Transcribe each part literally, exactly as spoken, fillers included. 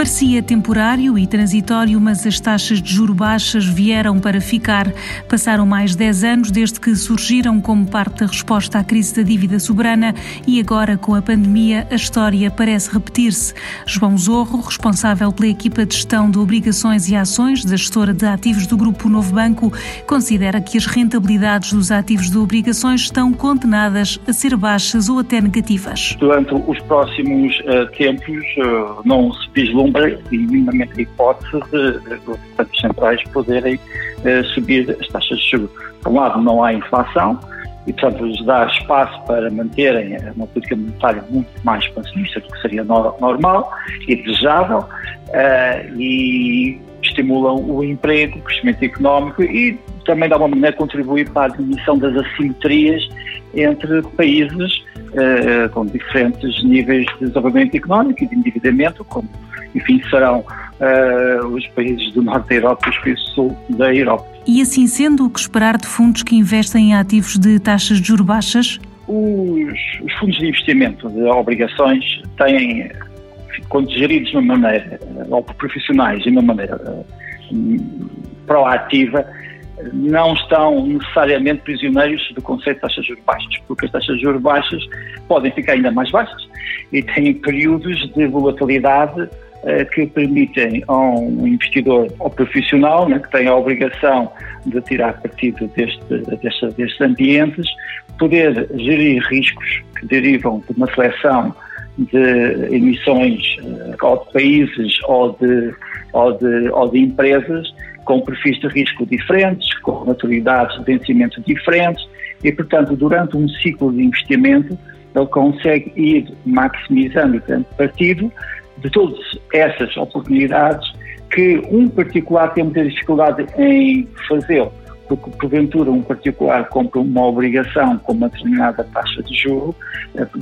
Parecia temporário e transitório, mas as taxas de juros baixas vieram para ficar. Passaram mais dez anos desde que surgiram como parte da resposta à crise da dívida soberana e agora, com a pandemia, a história parece repetir-se. João Zorro, responsável pela equipa de gestão de obrigações e ações da gestora de ativos do Grupo Novo Banco, considera que as rentabilidades dos ativos de obrigações estão condenadas a ser baixas ou até negativas. Durante os próximos uh, tempos, uh, não se vislumbra e minimamente a hipótese de os bancos centrais poderem uh, subir as taxas de juros. Por um lado, não há inflação e, portanto, lhes dá espaço para manterem uma política monetária muito mais expansivista do que seria no- normal e desejável uh, e estimulam o emprego, o crescimento económico e também, de alguma maneira, contribuem para a diminuição das assimetrias entre países uh, com diferentes níveis de desenvolvimento económico e de endividamento, como, enfim, serão uh, os países do norte da Europa e os países do sul da Europa. E assim sendo, o que esperar de fundos que investem em ativos de taxas de juros baixas? Os, os fundos de investimento de obrigações têm, quando geridos de uma maneira, ou por profissionais de uma maneira uh, proativa, não estão necessariamente prisioneiros do conceito de taxas de juros baixas, porque as taxas de juros baixas podem ficar ainda mais baixas e têm períodos de volatilidade eh, que permitem a um investidor ou profissional, né, que tem a obrigação de tirar partido deste, deste, destes ambientes, poder gerir riscos que derivam de uma seleção de emissões ou de países ou de, ou de, ou de empresas com perfis de risco diferentes, com maturidades de vencimento diferentes e, portanto, durante um ciclo de investimento, ele consegue ir maximizando e tendo partido de todas essas oportunidades que um particular tem muita dificuldade em fazê-lo, porque, porventura, um particular compra uma obrigação com uma determinada taxa de juros,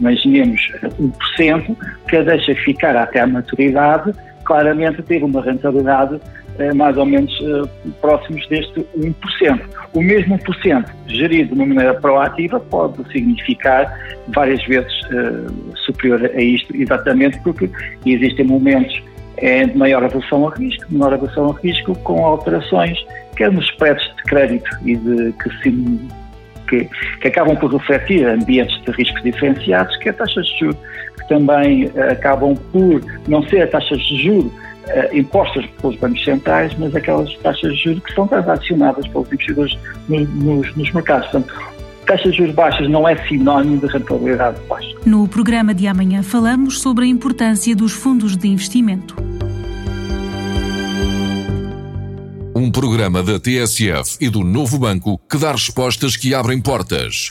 imaginemos um por cento, que a deixa ficar até à maturidade, claramente ter uma rentabilidade eh, mais ou menos eh, próximos deste um por cento. O mesmo um por cento gerido de uma maneira proativa pode significar várias vezes eh, superior a isto, exatamente porque existem momentos eh, de maior aversão a risco, menor aversão a risco, com alterações, quer nos spreads de crédito e de que se que, que acabam por refletir ambientes de riscos diferenciados, quer taxas de juros, que também uh, acabam por não ser taxas de juros uh, impostas pelos bancos centrais, mas aquelas taxas de juros que são transacionadas pelos investidores no, nos, nos mercados. Portanto, taxas de juros baixas não é sinónimo de rentabilidade baixa. No programa de amanhã falamos sobre a importância dos fundos de investimento. Um programa da T S F e do Novo Banco que dá respostas que abrem portas.